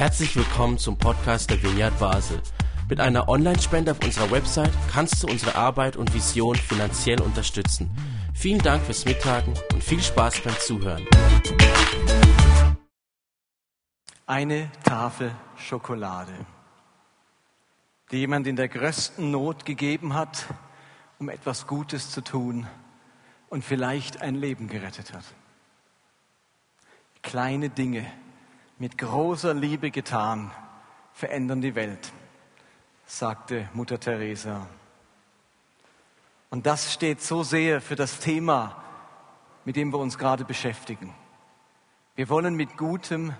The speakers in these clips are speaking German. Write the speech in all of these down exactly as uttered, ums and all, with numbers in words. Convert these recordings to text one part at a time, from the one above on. Herzlich willkommen zum Podcast der Vineyard Basel. Mit einer Online-Spende auf unserer Website kannst du unsere Arbeit und Vision finanziell unterstützen. Vielen Dank fürs Mittagen und viel Spaß beim Zuhören. Eine Tafel Schokolade, die jemand in der größten Not gegeben hat, um etwas Gutes zu tun und vielleicht ein Leben gerettet hat. Kleine Dinge, mit großer Liebe getan, verändern die Welt, sagte Mutter Teresa. Und das steht so sehr für das Thema, mit dem wir uns gerade beschäftigen. Wir wollen mit Gutem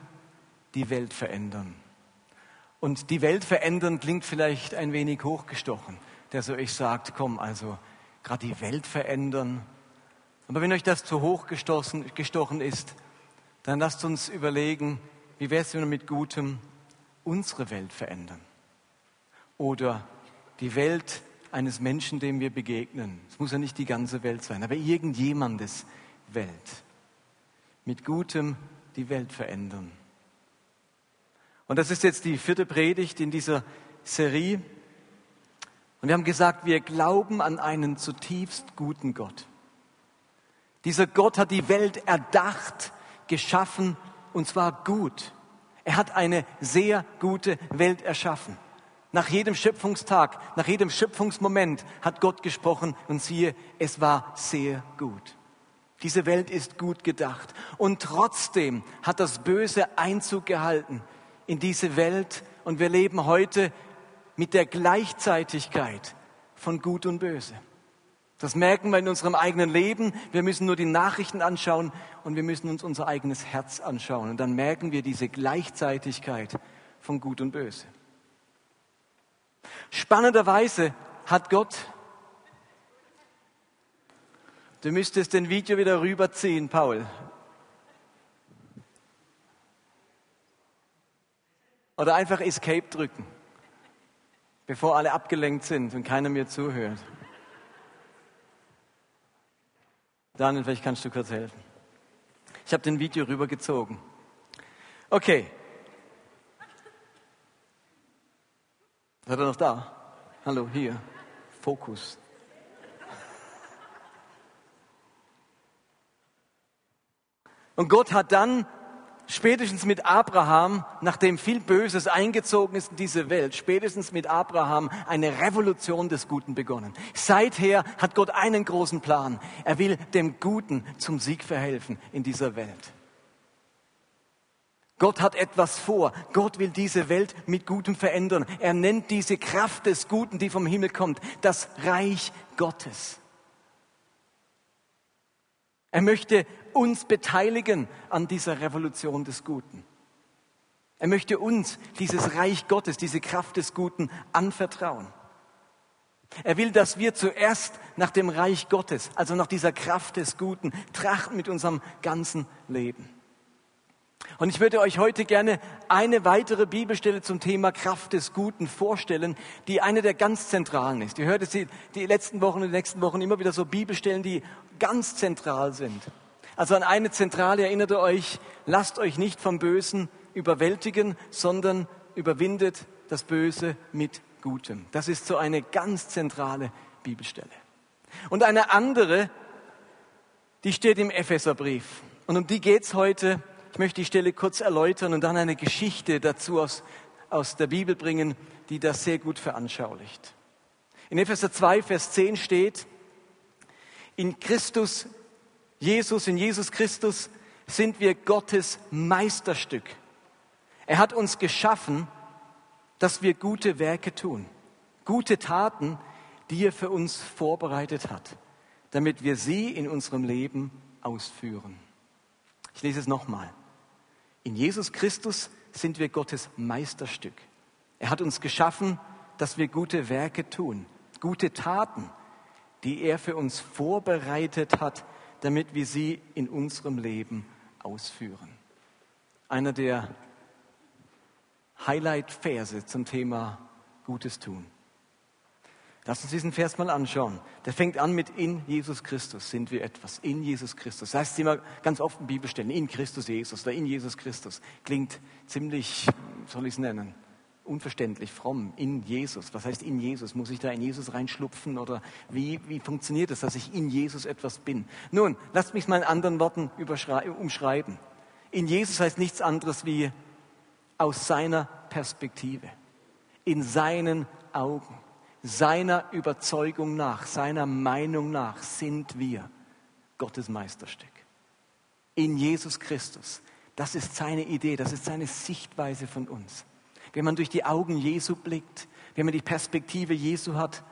die Welt verändern. Und die Welt verändern klingt vielleicht ein wenig hochgestochen, der so ich sagt, komm, also gerade die Welt verändern. Aber wenn euch das zu hoch gestoßen, gestochen ist, dann lasst uns überlegen, wie wäre es, wenn wir mit Gutem unsere Welt verändern? Oder die Welt eines Menschen, dem wir begegnen. Es muss ja nicht die ganze Welt sein, aber irgendjemandes Welt. Mit Gutem die Welt verändern. Und das ist jetzt die vierte Predigt in dieser Serie. Und wir haben gesagt, wir glauben an einen zutiefst guten Gott. Dieser Gott hat die Welt erdacht, geschaffen, und zwar gut. Er hat eine sehr gute Welt erschaffen. Nach jedem Schöpfungstag, nach jedem Schöpfungsmoment hat Gott gesprochen und siehe, es war sehr gut. Diese Welt ist gut gedacht. Und trotzdem hat das Böse Einzug gehalten in diese Welt. Und wir leben heute mit der Gleichzeitigkeit von Gut und Böse. Das merken wir in unserem eigenen Leben. Wir müssen nur die Nachrichten anschauen und wir müssen uns unser eigenes Herz anschauen. Und dann merken wir diese Gleichzeitigkeit von Gut und Böse. Spannenderweise hat Gott, du müsstest den Video wieder rüberziehen, Paul. Oder einfach Escape drücken, bevor alle abgelenkt sind und keiner mir zuhört. Daniel, vielleicht kannst du kurz helfen. Ich habe den Video rübergezogen. Okay. Seid ihr noch da? Hallo, hier. Fokus. Und Gott hat dann, spätestens mit Abraham, nachdem viel Böses eingezogen ist in diese Welt, spätestens mit Abraham eine Revolution des Guten begonnen. Seither hat Gott einen großen Plan. Er will dem Guten zum Sieg verhelfen in dieser Welt. Gott hat etwas vor. Gott will diese Welt mit Gutem verändern. Er nennt diese Kraft des Guten, die vom Himmel kommt, das Reich Gottes. Er möchte uns beteiligen an dieser Revolution des Guten. Er möchte uns dieses Reich Gottes, diese Kraft des Guten anvertrauen. Er will, dass wir zuerst nach dem Reich Gottes, also nach dieser Kraft des Guten, trachten mit unserem ganzen Leben. Und ich würde euch heute gerne eine weitere Bibelstelle zum Thema Kraft des Guten vorstellen, die eine der ganz zentralen ist. Ihr hört es die letzten Wochen und die nächsten Wochen immer wieder so Bibelstellen, die ganz zentral sind. Also an eine Zentrale erinnert ihr euch, lasst euch nicht vom Bösen überwältigen, sondern überwindet das Böse mit Gutem. Das ist so eine ganz zentrale Bibelstelle. Und eine andere, die steht im Epheserbrief. Und um die geht's heute. Ich möchte die Stelle kurz erläutern und dann eine Geschichte dazu aus, aus der Bibel bringen, die das sehr gut veranschaulicht. In Epheser zwei, Vers zehn steht, in Christus Jesus, in Jesus Christus sind wir Gottes Meisterstück. Er hat uns geschaffen, dass wir gute Werke tun, gute Taten, die er für uns vorbereitet hat, damit wir sie in unserem Leben ausführen. Ich lese es nochmal. In Jesus Christus sind wir Gottes Meisterstück. Er hat uns geschaffen, dass wir gute Werke tun, gute Taten, die er für uns vorbereitet hat, damit wir sie in unserem Leben ausführen. Einer der Highlight-Verse zum Thema Gutes tun. Lass uns diesen Vers mal anschauen. Der fängt an mit in Jesus Christus sind wir etwas. In Jesus Christus. Das heißt immer ganz oft in Bibelstellen. In Christus Jesus oder in Jesus Christus. Klingt ziemlich soll ich es nennen, unverständlich fromm, in Jesus. Was heißt in Jesus? Muss ich da in Jesus reinschlupfen oder wie, wie funktioniert das, dass ich in Jesus etwas bin? Nun, lasst mich es mal in anderen Worten umschreiben. In Jesus heißt nichts anderes wie aus seiner Perspektive, in seinen Augen, seiner Überzeugung nach, seiner Meinung nach sind wir Gottes Meisterstück. In Jesus Christus. Das ist seine Idee, das ist seine Sichtweise von uns. Wenn man durch die Augen Jesu blickt, wenn man die Perspektive Jesu hat,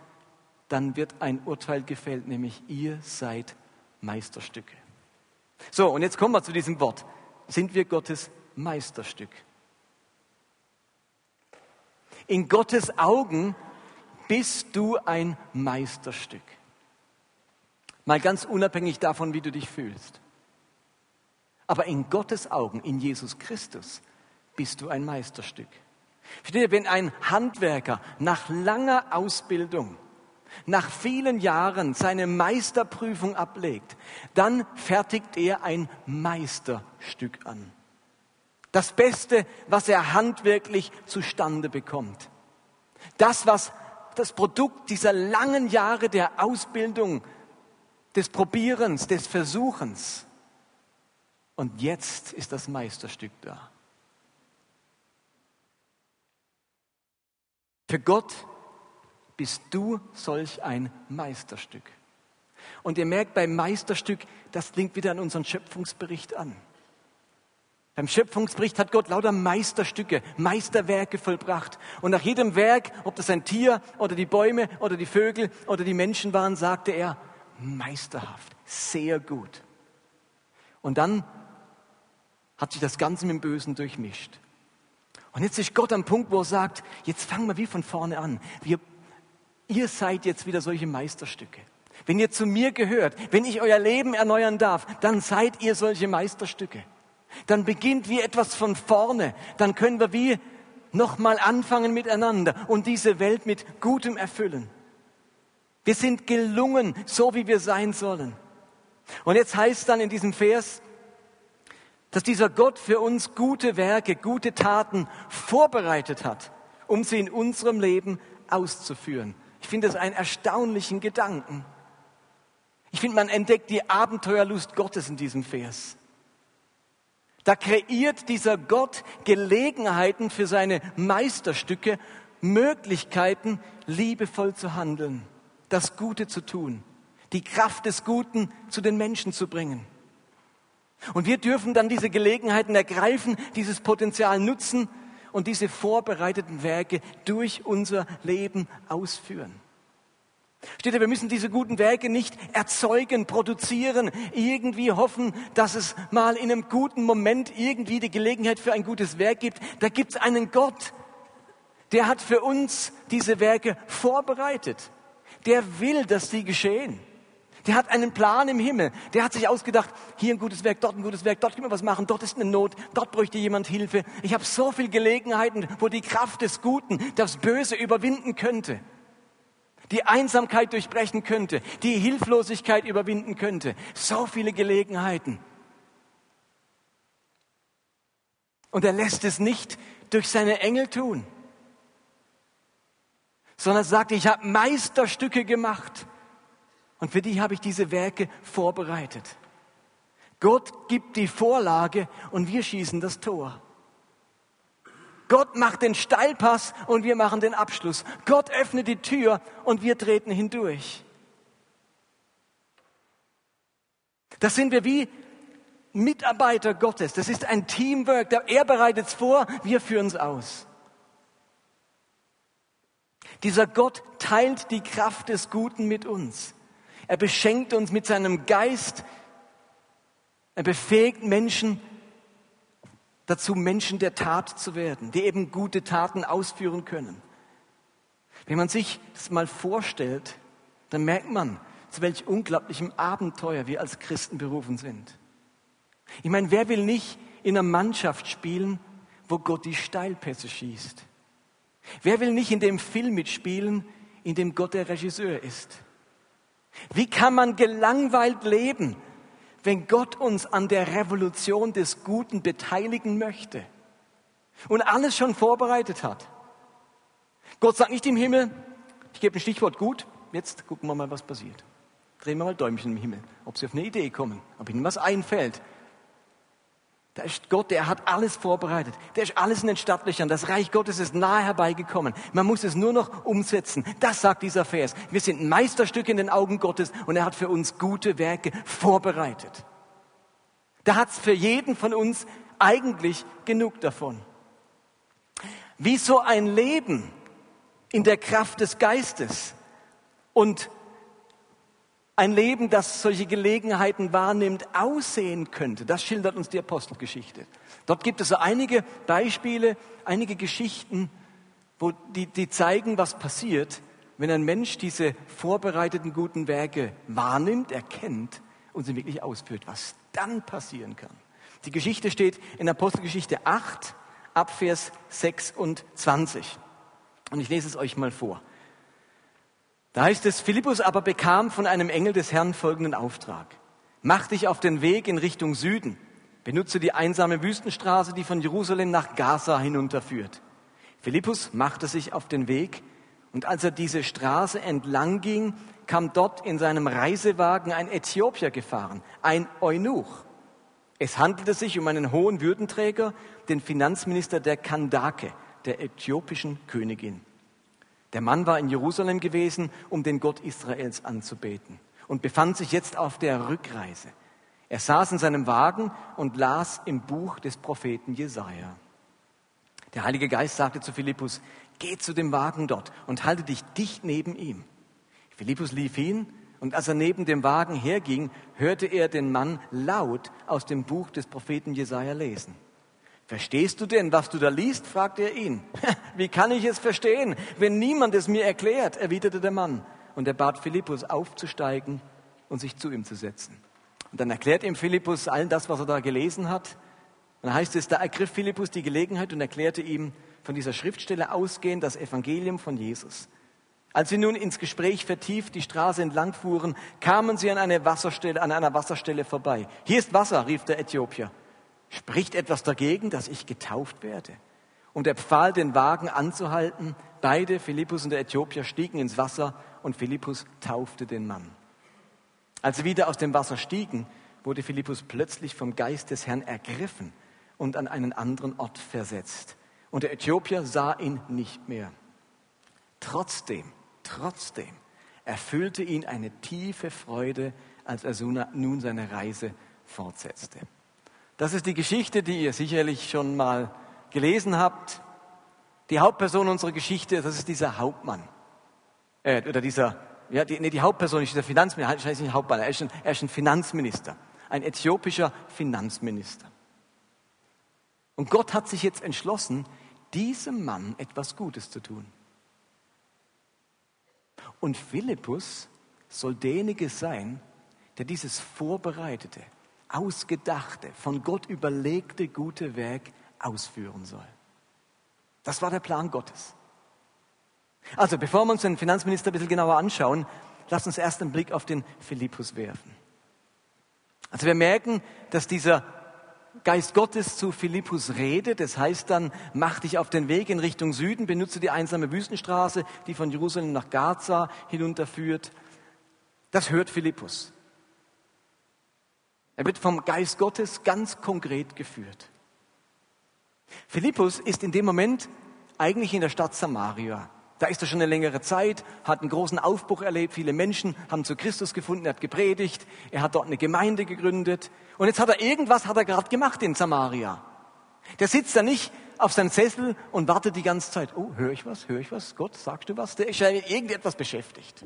dann wird ein Urteil gefällt, nämlich ihr seid Meisterstücke. So, und jetzt kommen wir zu diesem Wort. Sind wir Gottes Meisterstück? In Gottes Augen bist du ein Meisterstück. Mal ganz unabhängig davon, wie du dich fühlst. Aber in Gottes Augen, in Jesus Christus, bist du ein Meisterstück. Versteht ihr, wenn ein Handwerker nach langer Ausbildung, nach vielen Jahren seine Meisterprüfung ablegt, dann fertigt er ein Meisterstück an. Das Beste, was er handwerklich zustande bekommt. Das, was das Produkt dieser langen Jahre der Ausbildung, des Probierens, des Versuchens. Und jetzt ist das Meisterstück da. Für Gott bist du solch ein Meisterstück. Und ihr merkt beim Meisterstück, das klingt wieder an unseren Schöpfungsbericht an. Beim Schöpfungsbericht hat Gott lauter Meisterstücke, Meisterwerke vollbracht. Und nach jedem Werk, ob das ein Tier oder die Bäume oder die Vögel oder die Menschen waren, sagte er, meisterhaft, sehr gut. Und dann hat sich das Ganze mit dem Bösen durchmischt. Und jetzt ist Gott am Punkt, wo er sagt, jetzt fangen wir wie von vorne an. Wir, ihr seid jetzt wieder solche Meisterstücke. Wenn ihr zu mir gehört, wenn ich euer Leben erneuern darf, dann seid ihr solche Meisterstücke. Dann beginnt wie etwas von vorne. Dann können wir wie nochmal anfangen miteinander und diese Welt mit Gutem erfüllen. Wir sind gelungen, so wie wir sein sollen. Und jetzt heißt es dann in diesem Vers, dass dieser Gott für uns gute Werke, gute Taten vorbereitet hat, um sie in unserem Leben auszuführen. Ich finde das einen erstaunlichen Gedanken. Ich finde, man entdeckt die Abenteuerlust Gottes in diesem Vers. Da kreiert dieser Gott Gelegenheiten für seine Meisterstücke, Möglichkeiten, liebevoll zu handeln, das Gute zu tun, die Kraft des Guten zu den Menschen zu bringen. Und wir dürfen dann diese Gelegenheiten ergreifen, dieses Potenzial nutzen und diese vorbereiteten Werke durch unser Leben ausführen. Steht da, wir müssen diese guten Werke nicht erzeugen, produzieren, irgendwie hoffen, dass es mal in einem guten Moment irgendwie die Gelegenheit für ein gutes Werk gibt. Da gibt es einen Gott, der hat für uns diese Werke vorbereitet. Der will, dass sie geschehen. Der hat einen Plan im Himmel. Der hat sich ausgedacht, hier ein gutes Werk, dort ein gutes Werk, dort können wir was machen, dort ist eine Not, dort bräuchte jemand Hilfe. Ich habe so viele Gelegenheiten, wo die Kraft des Guten das Böse überwinden könnte, die Einsamkeit durchbrechen könnte, die Hilflosigkeit überwinden könnte. So viele Gelegenheiten. Und er lässt es nicht durch seine Engel tun, sondern sagt, ich habe Meisterstücke gemacht. Und für die habe ich diese Werke vorbereitet. Gott gibt die Vorlage und wir schießen das Tor. Gott macht den Steilpass und wir machen den Abschluss. Gott öffnet die Tür und wir treten hindurch. Das sind wir wie Mitarbeiter Gottes. Das ist ein Teamwork. Er bereitet es vor, wir führen es aus. Dieser Gott teilt die Kraft des Guten mit uns. Er beschenkt uns mit seinem Geist. Er befähigt Menschen dazu, Menschen der Tat zu werden, die eben gute Taten ausführen können. Wenn man sich das mal vorstellt, dann merkt man, zu welch unglaublichem Abenteuer wir als Christen berufen sind. Ich meine, wer will nicht in einer Mannschaft spielen, wo Gott die Steilpässe schießt? Wer will nicht in dem Film mitspielen, in dem Gott der Regisseur ist? Wie kann man gelangweilt leben, wenn Gott uns an der Revolution des Guten beteiligen möchte? und alles schon vorbereitet hat. Gott sagt nicht im Himmel, ich gebe ein Stichwort gut, jetzt gucken wir mal, was passiert. Drehen wir mal Däumchen im Himmel, ob sie auf eine Idee kommen, ob ihnen was einfällt. Da ist Gott, der hat alles vorbereitet. Der ist alles in den Startlöchern. Das Reich Gottes ist nahe herbeigekommen. Man muss es nur noch umsetzen. Das sagt dieser Vers. Wir sind ein Meisterstück in den Augen Gottes und er hat für uns gute Werke vorbereitet. Da hat es für jeden von uns eigentlich genug davon. Wie so ein Leben in der Kraft des Geistes und ein Leben, das solche Gelegenheiten wahrnimmt, aussehen könnte. Das schildert uns die Apostelgeschichte. Dort gibt es so einige Beispiele, einige Geschichten, wo die, die zeigen, was passiert, wenn ein Mensch diese vorbereiteten guten Werke wahrnimmt, erkennt und sie wirklich ausführt, was dann passieren kann. Die Geschichte steht in Apostelgeschichte acht, ab Vers sechsundzwanzig. Und ich lese es euch mal vor. Da heißt es, Philippus aber bekam von einem Engel des Herrn folgenden Auftrag. Mach dich auf den Weg in Richtung Süden. Benutze die einsame Wüstenstraße, die von Jerusalem nach Gaza hinunterführt. Philippus machte sich auf den Weg und als er diese Straße entlang ging, kam dort in seinem Reisewagen ein Äthiopier gefahren, ein Eunuch. Es handelte sich um einen hohen Würdenträger, den Finanzminister der Kandake, der äthiopischen Königin. Der Mann war in Jerusalem gewesen, um den Gott Israels anzubeten und befand sich jetzt auf der Rückreise. Er saß in seinem Wagen und las im Buch des Propheten Jesaja. Der Heilige Geist sagte zu Philippus, geh zu dem Wagen dort und halte dich dicht neben ihm. Philippus lief hin und als er neben dem Wagen herging, hörte er den Mann laut aus dem Buch des Propheten Jesaja lesen. Verstehst du denn, was du da liest? Fragte er ihn. Wie kann ich es verstehen, wenn niemand es mir erklärt? Erwiderte der Mann. Und er bat Philippus aufzusteigen und sich zu ihm zu setzen. Und dann erklärt ihm Philippus all das, was er da gelesen hat. Und dann heißt es, da ergriff Philippus die Gelegenheit und erklärte ihm von dieser Schriftstelle ausgehend das Evangelium von Jesus. Als sie nun ins Gespräch vertieft die Straße entlang fuhren, kamen sie an, eine Wasserstelle, an einer Wasserstelle vorbei. Hier ist Wasser, rief der Äthiopier. Spricht etwas dagegen, dass ich getauft werde? Und er befahl, den Wagen anzuhalten. Beide, Philippus und der Äthiopier, stiegen ins Wasser und Philippus taufte den Mann. Als sie wieder aus dem Wasser stiegen, wurde Philippus plötzlich vom Geist des Herrn ergriffen und an einen anderen Ort versetzt. Und der Äthiopier sah ihn nicht mehr. Trotzdem, trotzdem erfüllte ihn eine tiefe Freude, als er nun seine Reise fortsetzte. Das ist die Geschichte, die ihr sicherlich schon mal gelesen habt. Die Hauptperson unserer Geschichte, das ist dieser Hauptmann. Äh, oder dieser, ja, die, nee, die Hauptperson ist dieser Finanzminister. Das heißt nicht Hauptmann, er ist ein, er ist ein Finanzminister. Ein äthiopischer Finanzminister. Und Gott hat sich jetzt entschlossen, diesem Mann etwas Gutes zu tun. Und Philippus soll derjenige sein, der dieses vorbereitete, ausgedachte, von Gott überlegte gute Werk ausführen soll. Das war der Plan Gottes. Also, bevor wir uns den Finanzminister ein bisschen genauer anschauen, lasst uns erst einen Blick auf den Philippus werfen. Also, wir merken, dass dieser Geist Gottes zu Philippus redet. Das heißt dann, mach dich auf den Weg in Richtung Süden, benutze die einsame Wüstenstraße, die von Jerusalem nach Gaza hinunterführt. Das hört Philippus. Er wird vom Geist Gottes ganz konkret geführt. Philippus ist in dem Moment eigentlich in der Stadt Samaria. Da ist er schon eine längere Zeit, hat einen großen Aufbruch erlebt. Viele Menschen haben zu Christus gefunden, er hat gepredigt. Er hat dort eine Gemeinde gegründet. Und jetzt hat er irgendwas, hat er gerade gemacht in Samaria. Der sitzt da nicht auf seinem Sessel und wartet die ganze Zeit. Oh, höre ich was, höre ich was? Gott, sagst du was? Der ist ja mit irgendetwas beschäftigt.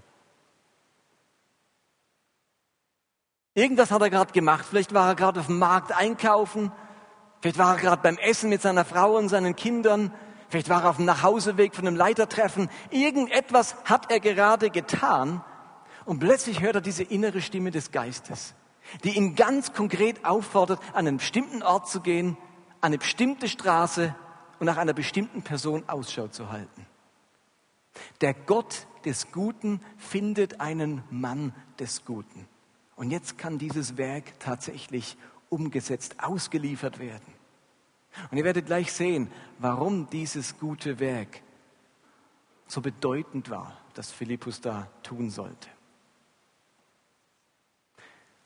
Irgendwas hat er gerade gemacht. Vielleicht war er gerade auf dem Markt einkaufen. Vielleicht war er gerade beim Essen mit seiner Frau und seinen Kindern. Vielleicht war er auf dem Nachhauseweg von einem Leitertreffen. Irgendetwas hat er gerade getan. Und plötzlich hört er diese innere Stimme des Geistes, die ihn ganz konkret auffordert, an einen bestimmten Ort zu gehen, an eine bestimmte Straße und nach einer bestimmten Person Ausschau zu halten. Der Gott des Guten findet einen Mann des Guten. Und jetzt kann dieses Werk tatsächlich umgesetzt, ausgeliefert werden. Und ihr werdet gleich sehen, warum dieses gute Werk so bedeutend war, das Philippus da tun sollte.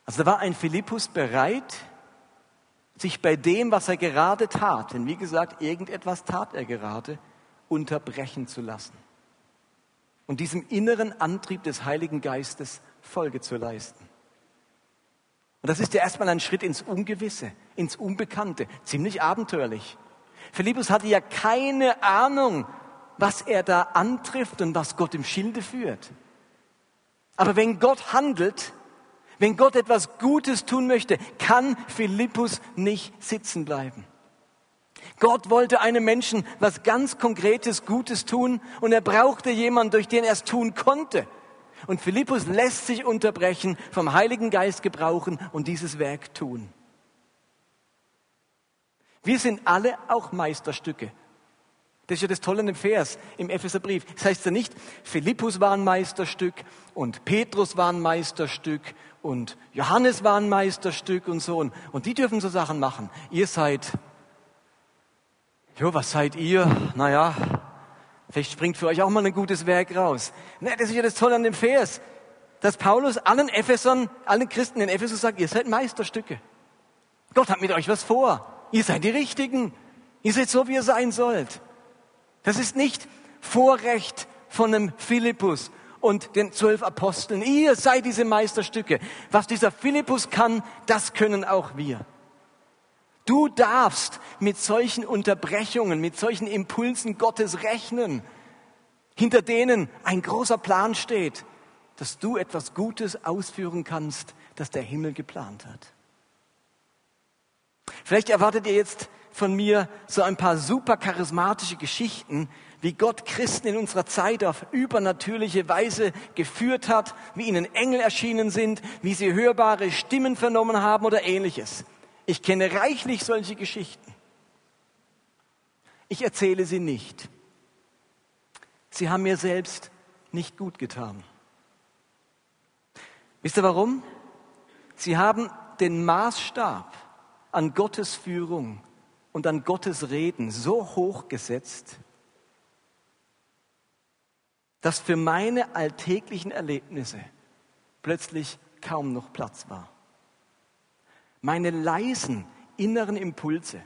Also da war ein Philippus bereit, sich bei dem, was er gerade tat, denn wie gesagt, irgendetwas tat er gerade, unterbrechen zu lassen. Und diesem inneren Antrieb des Heiligen Geistes Folge zu leisten. Und das ist ja erstmal ein Schritt ins Ungewisse, ins Unbekannte, ziemlich abenteuerlich. Philippus hatte ja keine Ahnung, was er da antrifft und was Gott im Schilde führt. Aber wenn Gott handelt, wenn Gott etwas Gutes tun möchte, kann Philippus nicht sitzen bleiben. Gott wollte einem Menschen was ganz Konkretes Gutes tun und er brauchte jemanden, durch den er es tun konnte. Und Philippus lässt sich unterbrechen, vom Heiligen Geist gebrauchen und dieses Werk tun. Wir sind alle auch Meisterstücke. Das ist ja das Tolle an dem Vers im Epheserbrief. Das heißt ja nicht, Philippus war ein Meisterstück und Petrus war ein Meisterstück und Johannes war ein Meisterstück und so. Und die dürfen so Sachen machen. Ihr seid, jo, was seid ihr? Naja, vielleicht springt für euch auch mal ein gutes Werk raus. Na, das ist ja das Tolle an dem Vers, dass Paulus allen Ephesern, allen Christen in Ephesus sagt, ihr seid Meisterstücke. Gott hat mit euch was vor. Ihr seid die Richtigen. Ihr seid so, wie ihr sein sollt. Das ist nicht Vorrecht von einem Philippus und den zwölf Aposteln. Ihr seid diese Meisterstücke. Was dieser Philippus kann, das können auch wir. Du darfst mit solchen Unterbrechungen, mit solchen Impulsen Gottes rechnen, hinter denen ein großer Plan steht, dass du etwas Gutes ausführen kannst, das der Himmel geplant hat. Vielleicht erwartet ihr jetzt von mir so ein paar super charismatische Geschichten, wie Gott Christen in unserer Zeit auf übernatürliche Weise geführt hat, wie ihnen Engel erschienen sind, wie sie hörbare Stimmen vernommen haben oder Ähnliches. Ich kenne reichlich solche Geschichten. Ich erzähle sie nicht. Sie haben mir selbst nicht gut getan. Wisst ihr warum? Sie haben den Maßstab an Gottes Führung und an Gottes Reden so hoch gesetzt, dass für meine alltäglichen Erlebnisse plötzlich kaum noch Platz war. Meine leisen inneren Impulse,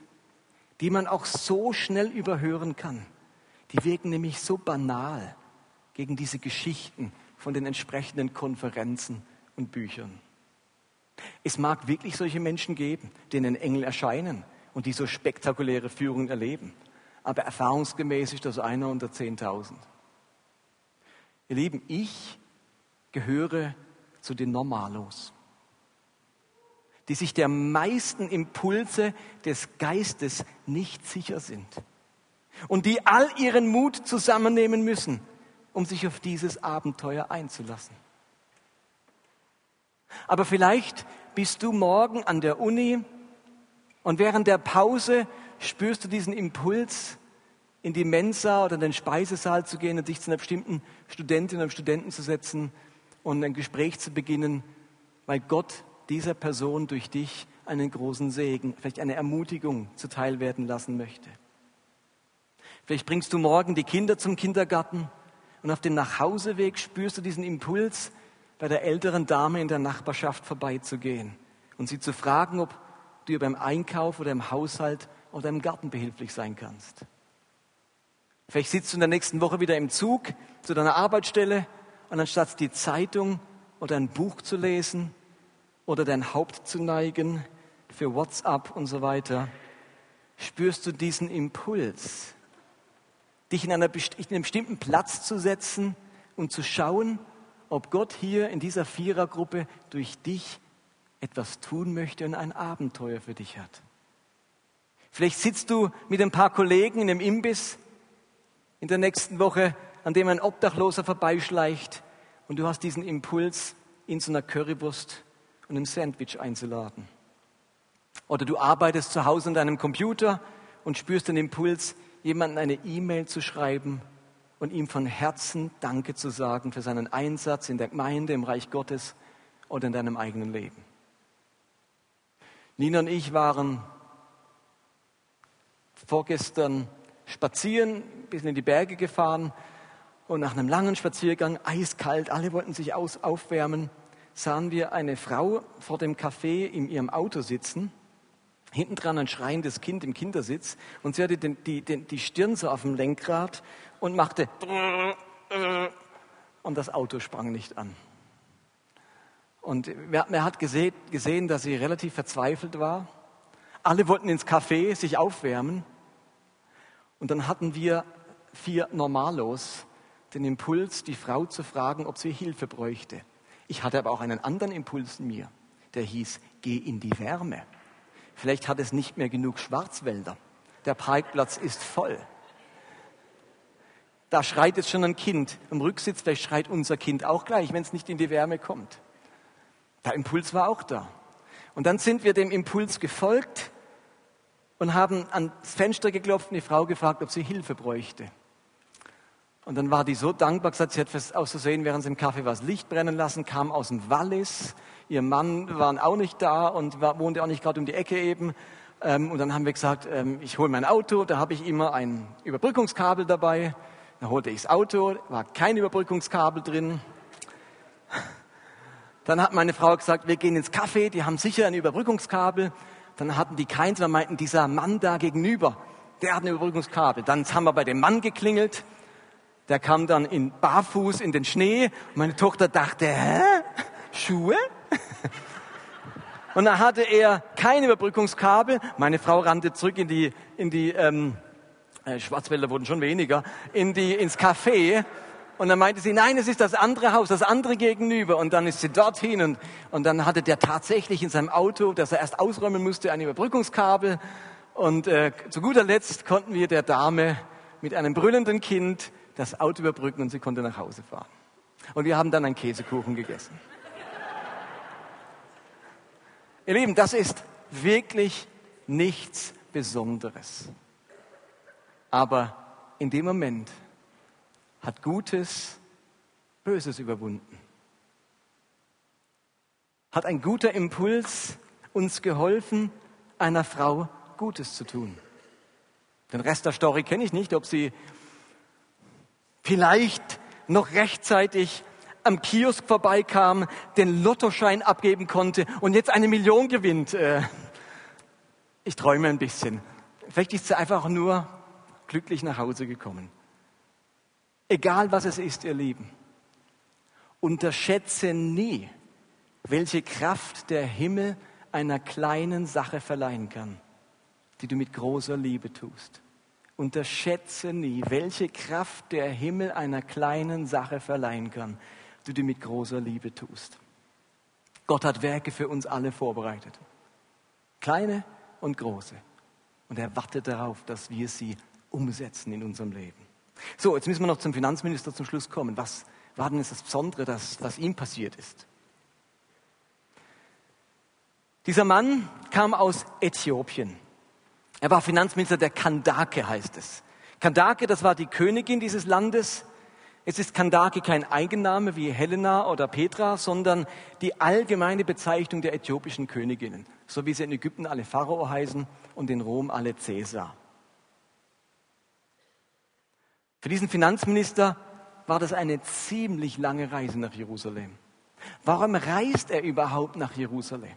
die man auch so schnell überhören kann, die wirken nämlich so banal gegen diese Geschichten von den entsprechenden Konferenzen und Büchern. Es mag wirklich solche Menschen geben, denen Engel erscheinen und die so spektakuläre Führungen erleben. Aber erfahrungsgemäß ist das einer unter zehntausend. Ihr Lieben, ich gehöre zu den Normalos, die sich der meisten Impulse des Geistes nicht sicher sind und die all ihren Mut zusammennehmen müssen, um sich auf dieses Abenteuer einzulassen. Aber vielleicht bist du morgen an der Uni und während der Pause spürst du diesen Impuls, in die Mensa oder in den Speisesaal zu gehen und dich zu einer bestimmten Studentin oder Studenten zu setzen und ein Gespräch zu beginnen, weil Gott dieser Person durch dich einen großen Segen, vielleicht eine Ermutigung zuteil werden lassen möchte. Vielleicht bringst du morgen die Kinder zum Kindergarten und auf dem Nachhauseweg spürst du diesen Impuls, bei der älteren Dame in der Nachbarschaft vorbeizugehen und sie zu fragen, ob du ihr beim Einkauf oder im Haushalt oder im Garten behilflich sein kannst. Vielleicht sitzt du in der nächsten Woche wieder im Zug zu deiner Arbeitsstelle und anstatt die Zeitung oder ein Buch zu lesen oder dein Haupt zu neigen für WhatsApp und so weiter, spürst du diesen Impuls, dich in, einer, in einem bestimmten Platz zu setzen und zu schauen, ob Gott hier in dieser Vierergruppe durch dich etwas tun möchte und ein Abenteuer für dich hat. Vielleicht sitzt du mit ein paar Kollegen in einem Imbiss in der nächsten Woche, an dem ein Obdachloser vorbeischleicht und du hast diesen Impuls, ihn zu einer Currywurst und einem Sandwich einzuladen. Oder du arbeitest zu Hause an deinem Computer und spürst den Impuls, jemandem eine E-Mail zu schreiben und ihm von Herzen Danke zu sagen für seinen Einsatz in der Gemeinde, im Reich Gottes oder in deinem eigenen Leben. Nina und ich waren vorgestern spazieren, ein bisschen in die Berge gefahren und nach einem langen Spaziergang, eiskalt, alle wollten sich aus, aufwärmen, sahen wir eine Frau vor dem Café in ihrem Auto sitzen, hinten dran ein schreiendes Kind im Kindersitz und sie hatte den, die, den, die Stirn so auf dem Lenkrad und machte und das Auto sprang nicht an. Und man hat gesehen, gesehen, dass sie relativ verzweifelt war. Alle wollten ins Café sich aufwärmen. Und dann hatten wir vier Normalos den Impuls, die Frau zu fragen, ob sie Hilfe bräuchte. Ich hatte aber auch einen anderen Impuls in mir, der hieß, geh in die Wärme. Vielleicht hat es nicht mehr genug Schwarzwälder. Der Parkplatz ist voll. Da schreit jetzt schon ein Kind. Am Rücksitz, vielleicht schreit unser Kind auch gleich, wenn es nicht in die Wärme kommt. Der Impuls war auch da. Und dann sind wir dem Impuls gefolgt und haben ans Fenster geklopft und die Frau gefragt, ob sie Hilfe bräuchte. Und dann war die so dankbar, gesagt, sie hat auszusehen, während sie im Kaffee was Licht brennen lassen, kam aus dem Wallis. Ihr Mann waren auch nicht da und war, wohnte auch nicht gerade um die Ecke eben. Ähm, und dann haben wir gesagt, ähm, ich hole mein Auto, da habe ich immer ein Überbrückungskabel dabei. Dann holte ich das Auto, war kein Überbrückungskabel drin. Dann hat meine Frau gesagt, wir gehen ins Café, die haben sicher ein Überbrückungskabel. Dann hatten die keins, wir meinten, dieser Mann da gegenüber, der hat ein Überbrückungskabel. Dann haben wir bei dem Mann geklingelt, der kam dann in barfuß in den Schnee. Meine Tochter dachte, hä? Schuhe? Und dann hatte er kein Überbrückungskabel. Meine Frau rannte zurück in die, in die ähm, äh, Schwarzwälder wurden schon weniger, in die, ins Café. Und dann meinte sie, nein, es ist das andere Haus, das andere gegenüber. Und dann ist sie dorthin und, und dann hatte der tatsächlich in seinem Auto, das er erst ausräumen musste, ein Überbrückungskabel. Und äh, zu guter Letzt konnten wir der Dame mit einem brüllenden Kind das Auto überbrücken und sie konnte nach Hause fahren. Und wir haben dann einen Käsekuchen gegessen. Ihr Lieben, das ist wirklich nichts Besonderes. Aber in dem Moment hat Gutes Böses überwunden. Hat ein guter Impuls uns geholfen, einer Frau Gutes zu tun. Den Rest der Story kenne ich nicht, ob sie vielleicht noch rechtzeitig am Kiosk vorbeikam, den Lottoschein abgeben konnte und jetzt eine Million gewinnt. Ich träume ein bisschen. Vielleicht ist sie einfach nur glücklich nach Hause gekommen. Egal was es ist, ihr Lieben, unterschätze nie, welche Kraft der Himmel einer kleinen Sache verleihen kann, die du mit großer Liebe tust. Unterschätze nie, welche Kraft der Himmel einer kleinen Sache verleihen kann, die du mit großer Liebe tust. Gott hat Werke für uns alle vorbereitet, kleine und große. Und er wartet darauf, dass wir sie umsetzen in unserem Leben. So, jetzt müssen wir noch zum Finanzminister zum Schluss kommen. Was war denn jetzt das Besondere, das, was ihm passiert ist? Dieser Mann kam aus Äthiopien. Er war Finanzminister der Kandake, heißt es. Kandake, das war die Königin dieses Landes. Es ist Kandake kein Eigenname wie Helena oder Petra, sondern die allgemeine Bezeichnung der äthiopischen Königinnen. So wie sie in Ägypten alle Pharao heißen und in Rom alle Cäsar. Für diesen Finanzminister war das eine ziemlich lange Reise nach Jerusalem. Warum reist er überhaupt nach Jerusalem?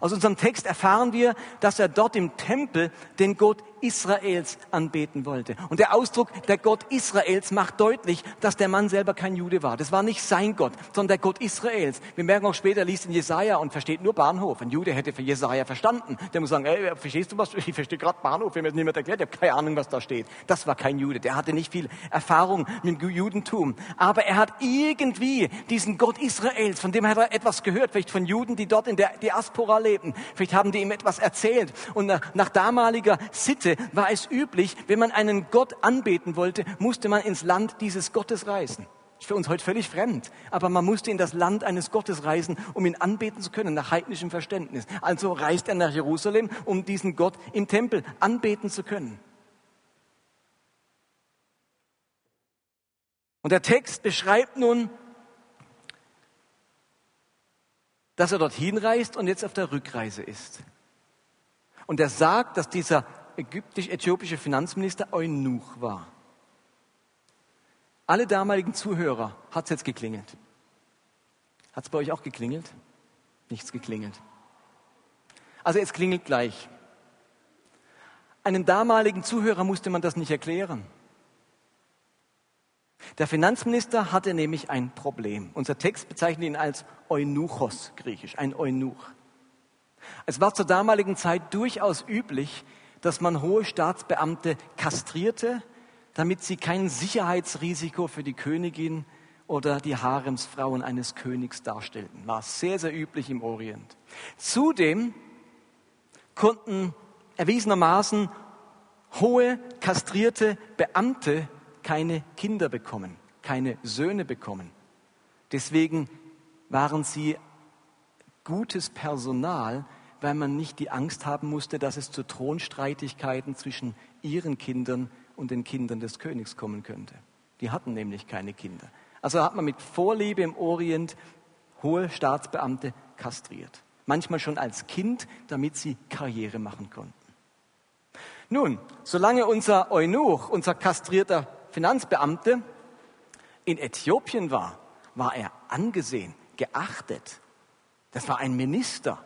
Aus unserem Text erfahren wir, dass er dort im Tempel den Gott Israels anbeten wollte. Und der Ausdruck, der Gott Israels, macht deutlich, dass der Mann selber kein Jude war. Das war nicht sein Gott, sondern der Gott Israels. Wir merken auch später, er liest in Jesaja und versteht nur Bahnhof. Ein Jude hätte für Jesaja verstanden. Der muss sagen, ey, verstehst du was? Ich verstehe gerade Bahnhof, wenn mir das niemand erklärt. Ich habe keine Ahnung, was da steht. Das war kein Jude. Der hatte nicht viel Erfahrung mit dem Judentum. Aber er hat irgendwie diesen Gott Israels, von dem hat er etwas gehört, vielleicht von Juden, die dort in der Diaspora leben. Vielleicht haben die ihm etwas erzählt. Und nach, nach damaliger Sitte war es üblich, wenn man einen Gott anbeten wollte, musste man ins Land dieses Gottes reisen. Ist für uns heute völlig fremd, aber man musste in das Land eines Gottes reisen, um ihn anbeten zu können, nach heidnischem Verständnis. Also reist er nach Jerusalem, um diesen Gott im Tempel anbeten zu können. Und der Text beschreibt nun, dass er dorthin reist und jetzt auf der Rückreise ist. Und er sagt, dass dieser ägyptisch-äthiopische Finanzminister Eunuch war. Alle damaligen Zuhörer, hat es jetzt geklingelt? Hat es bei euch auch geklingelt? Nichts geklingelt. Also es klingelt gleich. Einem damaligen Zuhörer musste man das nicht erklären. Der Finanzminister hatte nämlich ein Problem. Unser Text bezeichnet ihn als Eunuchos, griechisch, ein Eunuch. Es war zur damaligen Zeit durchaus üblich, dass man hohe Staatsbeamte kastrierte, damit sie kein Sicherheitsrisiko für die Königin oder die Haremsfrauen eines Königs darstellten. War sehr, sehr üblich im Orient. Zudem konnten erwiesenermaßen hohe kastrierte Beamte keine Kinder bekommen, keine Söhne bekommen. Deswegen waren sie gutes Personal, weil man nicht die Angst haben musste, dass es zu Thronstreitigkeiten zwischen ihren Kindern und den Kindern des Königs kommen könnte. Die hatten nämlich keine Kinder. Also hat man mit Vorliebe im Orient hohe Staatsbeamte kastriert. Manchmal schon als Kind, damit sie Karriere machen konnten. Nun, solange unser Eunuch, unser kastrierter Finanzbeamte, in Äthiopien war, war er angesehen, geachtet. Das war ein Minister.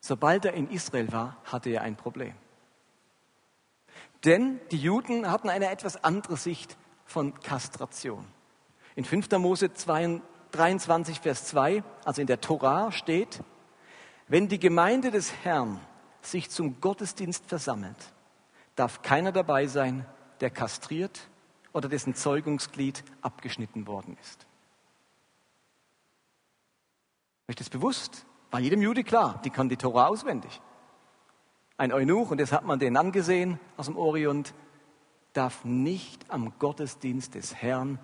Sobald er in Israel war, hatte er ein Problem. Denn die Juden hatten eine etwas andere Sicht von Kastration. In fünfter Mose dreiundzwanzig, Vers zwei, also in der Tora steht, wenn die Gemeinde des Herrn sich zum Gottesdienst versammelt, darf keiner dabei sein, der kastriert oder dessen Zeugungsglied abgeschnitten worden ist. Euch das bewusst? War jedem Jude klar, die kann die Tora auswendig. Ein Eunuch, und das hat man denen angesehen aus dem Orient, darf nicht am Gottesdienst des Herrn,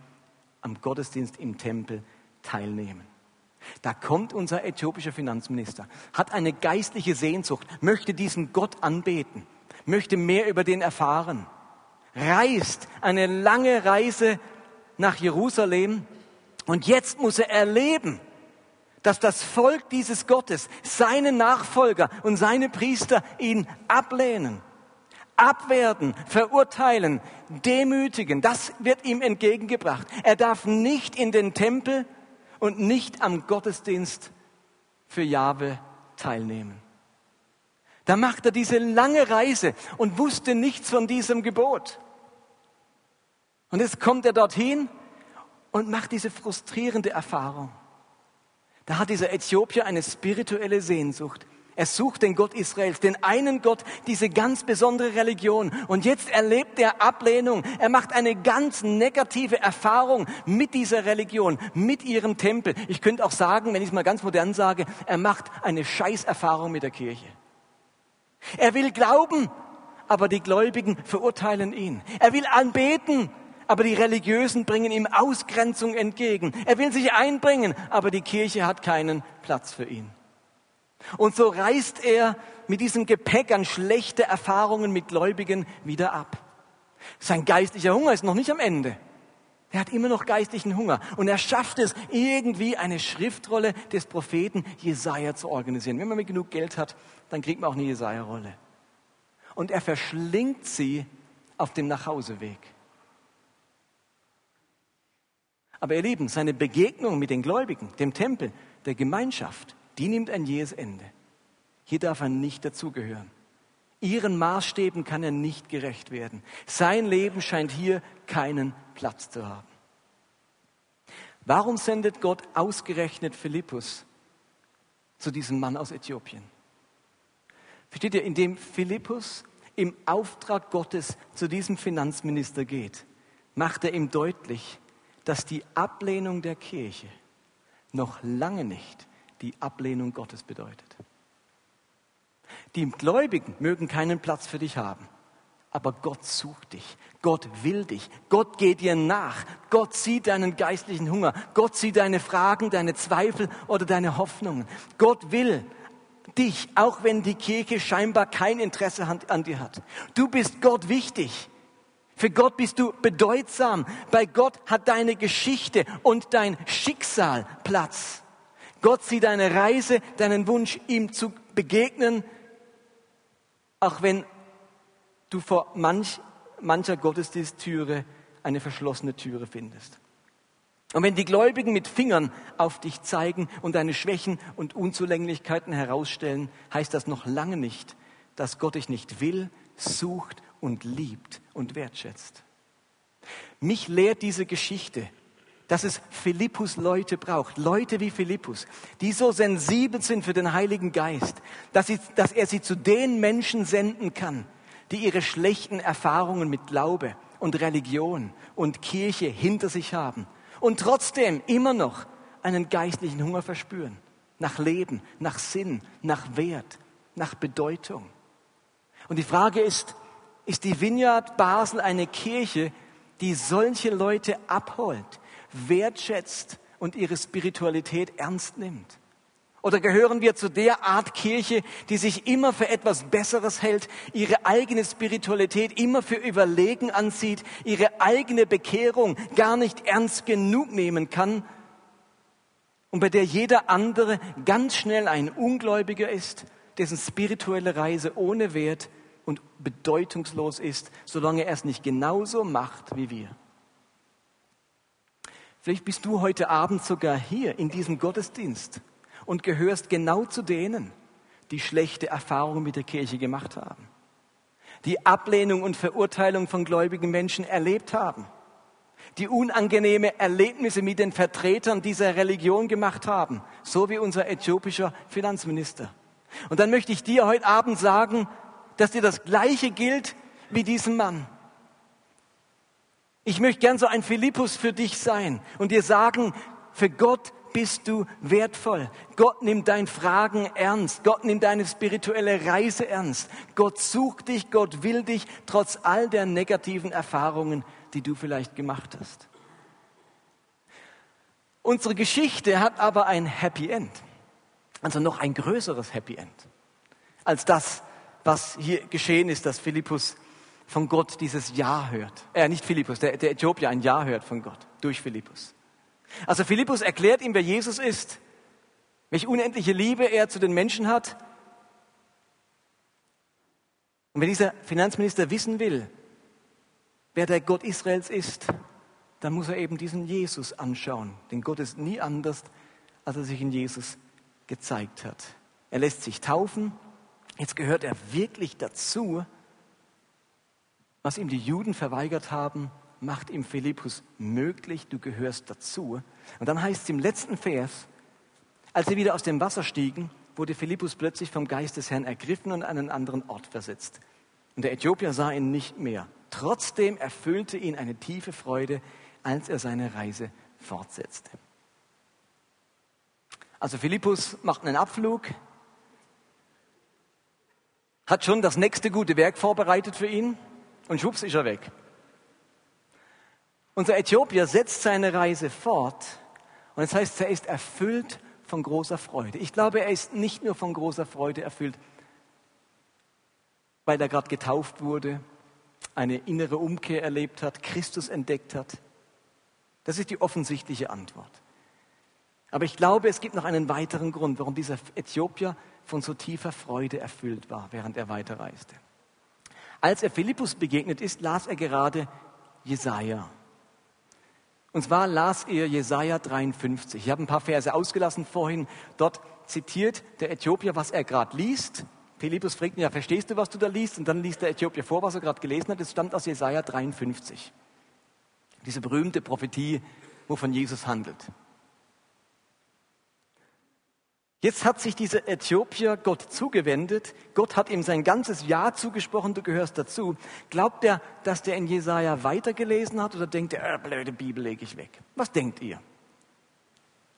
am Gottesdienst im Tempel teilnehmen. Da kommt unser äthiopischer Finanzminister, hat eine geistliche Sehnsucht, möchte diesen Gott anbeten, möchte mehr über den erfahren, reist eine lange Reise nach Jerusalem und jetzt muss er erleben, dass das Volk dieses Gottes, seine Nachfolger und seine Priester ihn ablehnen, abwerten, verurteilen, demütigen. Das wird ihm entgegengebracht. Er darf nicht in den Tempel und nicht am Gottesdienst für Jahwe teilnehmen. Da macht er diese lange Reise und wusste nichts von diesem Gebot. Und jetzt kommt er dorthin und macht diese frustrierende Erfahrung. Da hat dieser Äthiopier eine spirituelle Sehnsucht. Er sucht den Gott Israels, den einen Gott, diese ganz besondere Religion. Und jetzt erlebt er Ablehnung. Er macht eine ganz negative Erfahrung mit dieser Religion, mit ihrem Tempel. Ich könnte auch sagen, wenn ich es mal ganz modern sage, er macht eine Scheißerfahrung mit der Kirche. Er will glauben, aber die Gläubigen verurteilen ihn. Er will anbeten, aber die Religiösen bringen ihm Ausgrenzung entgegen. Er will sich einbringen, aber die Kirche hat keinen Platz für ihn. Und so reist er mit diesem Gepäck an schlechte Erfahrungen mit Gläubigen wieder ab. Sein geistlicher Hunger ist noch nicht am Ende. Er hat immer noch geistlichen Hunger. Und er schafft es, irgendwie eine Schriftrolle des Propheten Jesaja zu organisieren. Wenn man genug Geld hat, dann kriegt man auch eine Jesaja-Rolle. Und er verschlingt sie auf dem Nachhauseweg. Aber ihr Lieben, seine Begegnung mit den Gläubigen, dem Tempel, der Gemeinschaft, die nimmt ein jähes Ende. Hier darf er nicht dazugehören. Ihren Maßstäben kann er nicht gerecht werden. Sein Leben scheint hier keinen Platz zu haben. Warum sendet Gott ausgerechnet Philippus zu diesem Mann aus Äthiopien? Versteht ihr, indem Philippus im Auftrag Gottes zu diesem Finanzminister geht, macht er ihm deutlich, dass die Ablehnung der Kirche noch lange nicht die Ablehnung Gottes bedeutet. Die Gläubigen mögen keinen Platz für dich haben, aber Gott sucht dich, Gott will dich, Gott geht dir nach, Gott sieht deinen geistlichen Hunger, Gott sieht deine Fragen, deine Zweifel oder deine Hoffnungen. Gott will dich, auch wenn die Kirche scheinbar kein Interesse an dir hat. Du bist Gott wichtig. Für Gott bist du bedeutsam. Bei Gott hat deine Geschichte und dein Schicksal Platz. Gott sieht deine Reise, deinen Wunsch, ihm zu begegnen Auch wenn du vor manch, mancher Gottesdiensttüre eine verschlossene Türe findest. Und wenn die Gläubigen mit Fingern auf dich zeigen und deine Schwächen und Unzulänglichkeiten herausstellen, heißt das noch lange nicht, dass Gott dich nicht will, sucht und liebt und wertschätzt. Mich lehrt diese Geschichte, dass es Philippus Leute braucht, Leute wie Philippus, die so sensibel sind für den Heiligen Geist, dass, sie, dass er sie zu den Menschen senden kann, die ihre schlechten Erfahrungen mit Glaube und Religion und Kirche hinter sich haben und trotzdem immer noch einen geistlichen Hunger verspüren, nach Leben, nach Sinn, nach Wert, nach Bedeutung. Und die Frage ist, ist die Vineyard Basel eine Kirche, die solche Leute abholt, wertschätzt und ihre Spiritualität ernst nimmt? Oder gehören wir zu der Art Kirche, die sich immer für etwas Besseres hält, ihre eigene Spiritualität immer für überlegen ansieht, ihre eigene Bekehrung gar nicht ernst genug nehmen kann und bei der jeder andere ganz schnell ein Ungläubiger ist, dessen spirituelle Reise ohne Wert und bedeutungslos ist, solange er es nicht genauso macht wie wir? Vielleicht bist du heute Abend sogar hier in diesem Gottesdienst und gehörst genau zu denen, die schlechte Erfahrungen mit der Kirche gemacht haben, die Ablehnung und Verurteilung von gläubigen Menschen erlebt haben, die unangenehme Erlebnisse mit den Vertretern dieser Religion gemacht haben, so wie unser äthiopischer Finanzminister. Und dann möchte ich dir heute Abend sagen, dass dir das Gleiche gilt wie diesem Mann. Ich möchte gern so ein Philippus für dich sein und dir sagen, für Gott bist du wertvoll. Gott nimmt deine Fragen ernst. Gott nimmt deine spirituelle Reise ernst. Gott sucht dich, Gott will dich, trotz all der negativen Erfahrungen, die du vielleicht gemacht hast. Unsere Geschichte hat aber ein Happy End. Also noch ein größeres Happy End als das, was hier geschehen ist, dass Philippus von Gott dieses Ja hört. Äh, nicht Philippus, der, der Äthiopier ein Ja hört von Gott, durch Philippus. Also Philippus erklärt ihm, wer Jesus ist, welche unendliche Liebe er zu den Menschen hat. Und wenn dieser Finanzminister wissen will, wer der Gott Israels ist, dann muss er eben diesen Jesus anschauen. Denn Gott ist nie anders, als er sich in Jesus gezeigt hat. Er lässt sich taufen. Jetzt gehört er wirklich dazu. Was ihm die Juden verweigert haben, macht ihm Philippus möglich, du gehörst dazu. Und dann heißt es im letzten Vers, als sie wieder aus dem Wasser stiegen, wurde Philippus plötzlich vom Geist des Herrn ergriffen und an einen anderen Ort versetzt. Und der Äthiopier sah ihn nicht mehr. Trotzdem erfüllte ihn eine tiefe Freude, als er seine Reise fortsetzte. Also Philippus macht einen Abflug, hat schon das nächste gute Werk vorbereitet für ihn und schwupps ist er weg. Unser Äthiopier setzt seine Reise fort und das heißt, er ist erfüllt von großer Freude. Ich glaube, er ist nicht nur von großer Freude erfüllt, weil er gerade getauft wurde, eine innere Umkehr erlebt hat, Christus entdeckt hat. Das ist die offensichtliche Antwort. Aber ich glaube, es gibt noch einen weiteren Grund, warum dieser Äthiopier von so tiefer Freude erfüllt war, während er weiterreiste. Als er Philippus begegnet ist, las er gerade Jesaja. Und zwar las er Jesaja dreiundfünfzig. Ich habe ein paar Verse ausgelassen vorhin. Dort zitiert der Äthiopier, was er gerade liest. Philippus fragt ihn, ja, verstehst du, was du da liest? Und dann liest der Äthiopier vor, was er gerade gelesen hat. Das stammt aus Jesaja dreiundfünfzig. Diese berühmte Prophetie, wovon Jesus handelt. Jetzt hat sich dieser Äthiopier Gott zugewendet. Gott hat ihm sein ganzes Ja zugesprochen, du gehörst dazu. Glaubt er, dass der in Jesaja weitergelesen hat oder denkt er, äh, blöde Bibel lege ich weg? Was denkt ihr?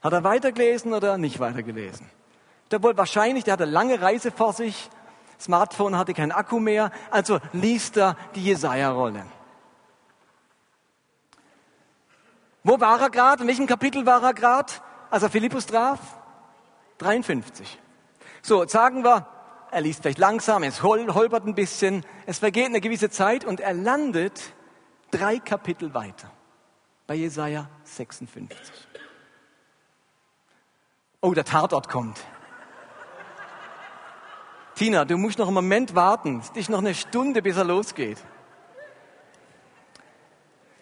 Hat er weitergelesen oder nicht weitergelesen? Der wohl wahrscheinlich, der hatte lange Reise vor sich, Smartphone hatte keinen Akku mehr, also liest er die Jesaja-Rolle. Wo war er gerade? In welchem Kapitel war er gerade, als er Philippus traf? dreiundfünfzig. So, jetzt sagen wir, er liest vielleicht langsam, es hol, holpert ein bisschen, es vergeht eine gewisse Zeit und er landet drei Kapitel weiter, bei Jesaja sechsundfünfzig. Oh, der Tatort kommt. Tina, du musst noch einen Moment warten. Es ist noch eine Stunde, bis er losgeht.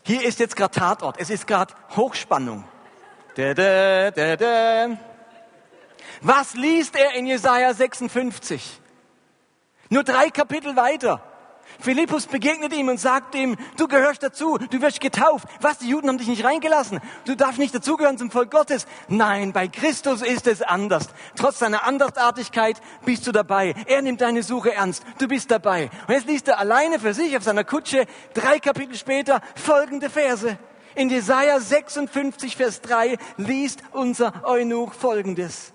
Hier ist jetzt gerade Tatort. Es ist gerade Hochspannung. Da, da, da, da. Was liest er in Jesaja sechsundfünfzig? Nur drei Kapitel weiter. Philippus begegnet ihm und sagt ihm, du gehörst dazu, du wirst getauft. Was, die Juden haben dich nicht reingelassen? Du darfst nicht dazugehören zum Volk Gottes. Nein, bei Christus ist es anders. Trotz seiner Andersartigkeit bist du dabei. Er nimmt deine Suche ernst. Du bist dabei. Und jetzt liest er alleine für sich auf seiner Kutsche drei Kapitel später folgende Verse. In Jesaja sechsundfünfzig, Vers drei liest unser Eunuch folgendes.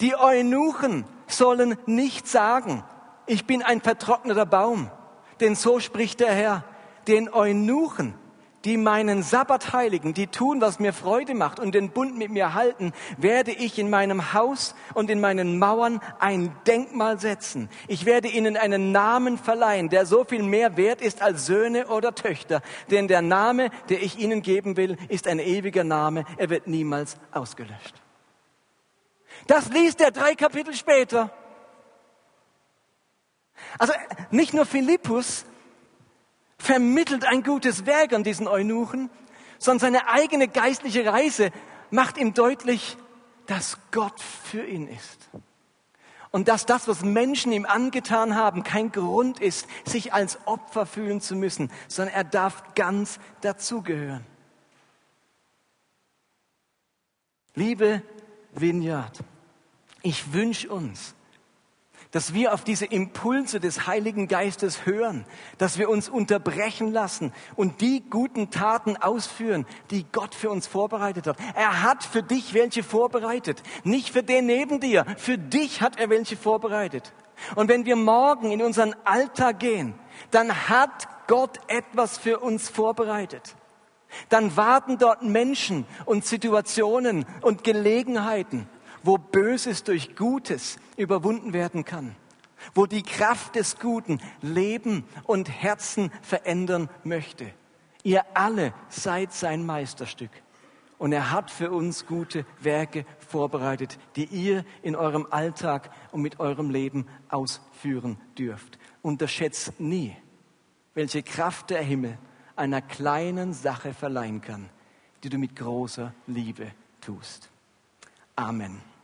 Die Eunuchen sollen nicht sagen, ich bin ein vertrockneter Baum, denn so spricht der Herr, den Eunuchen, die meinen Sabbat heiligen, die tun, was mir Freude macht und den Bund mit mir halten, werde ich in meinem Haus und in meinen Mauern ein Denkmal setzen. Ich werde ihnen einen Namen verleihen, der so viel mehr wert ist als Söhne oder Töchter, denn der Name, der ich ihnen geben will, ist ein ewiger Name, er wird niemals ausgelöscht. Das liest er drei Kapitel später. Also nicht nur Philippus vermittelt ein gutes Werk an diesen Eunuchen, sondern seine eigene geistliche Reise macht ihm deutlich, dass Gott für ihn ist. Und dass das, was Menschen ihm angetan haben, kein Grund ist, sich als Opfer fühlen zu müssen, sondern er darf ganz dazugehören. Liebe Vineyard, ich wünsche uns, dass wir auf diese Impulse des Heiligen Geistes hören, dass wir uns unterbrechen lassen und die guten Taten ausführen, die Gott für uns vorbereitet hat. Er hat für dich welche vorbereitet, nicht für den neben dir. Für dich hat er welche vorbereitet. Und wenn wir morgen in unseren Alltag gehen, dann hat Gott etwas für uns vorbereitet. Dann warten dort Menschen und Situationen und Gelegenheiten, wo Böses durch Gutes überwunden werden kann, wo die Kraft des Guten Leben und Herzen verändern möchte. Ihr alle seid sein Meisterstück und er hat für uns gute Werke vorbereitet, die ihr in eurem Alltag und mit eurem Leben ausführen dürft. Unterschätzt nie, welche Kraft der Himmel einer kleinen Sache verleihen kann, die du mit großer Liebe tust. Amen.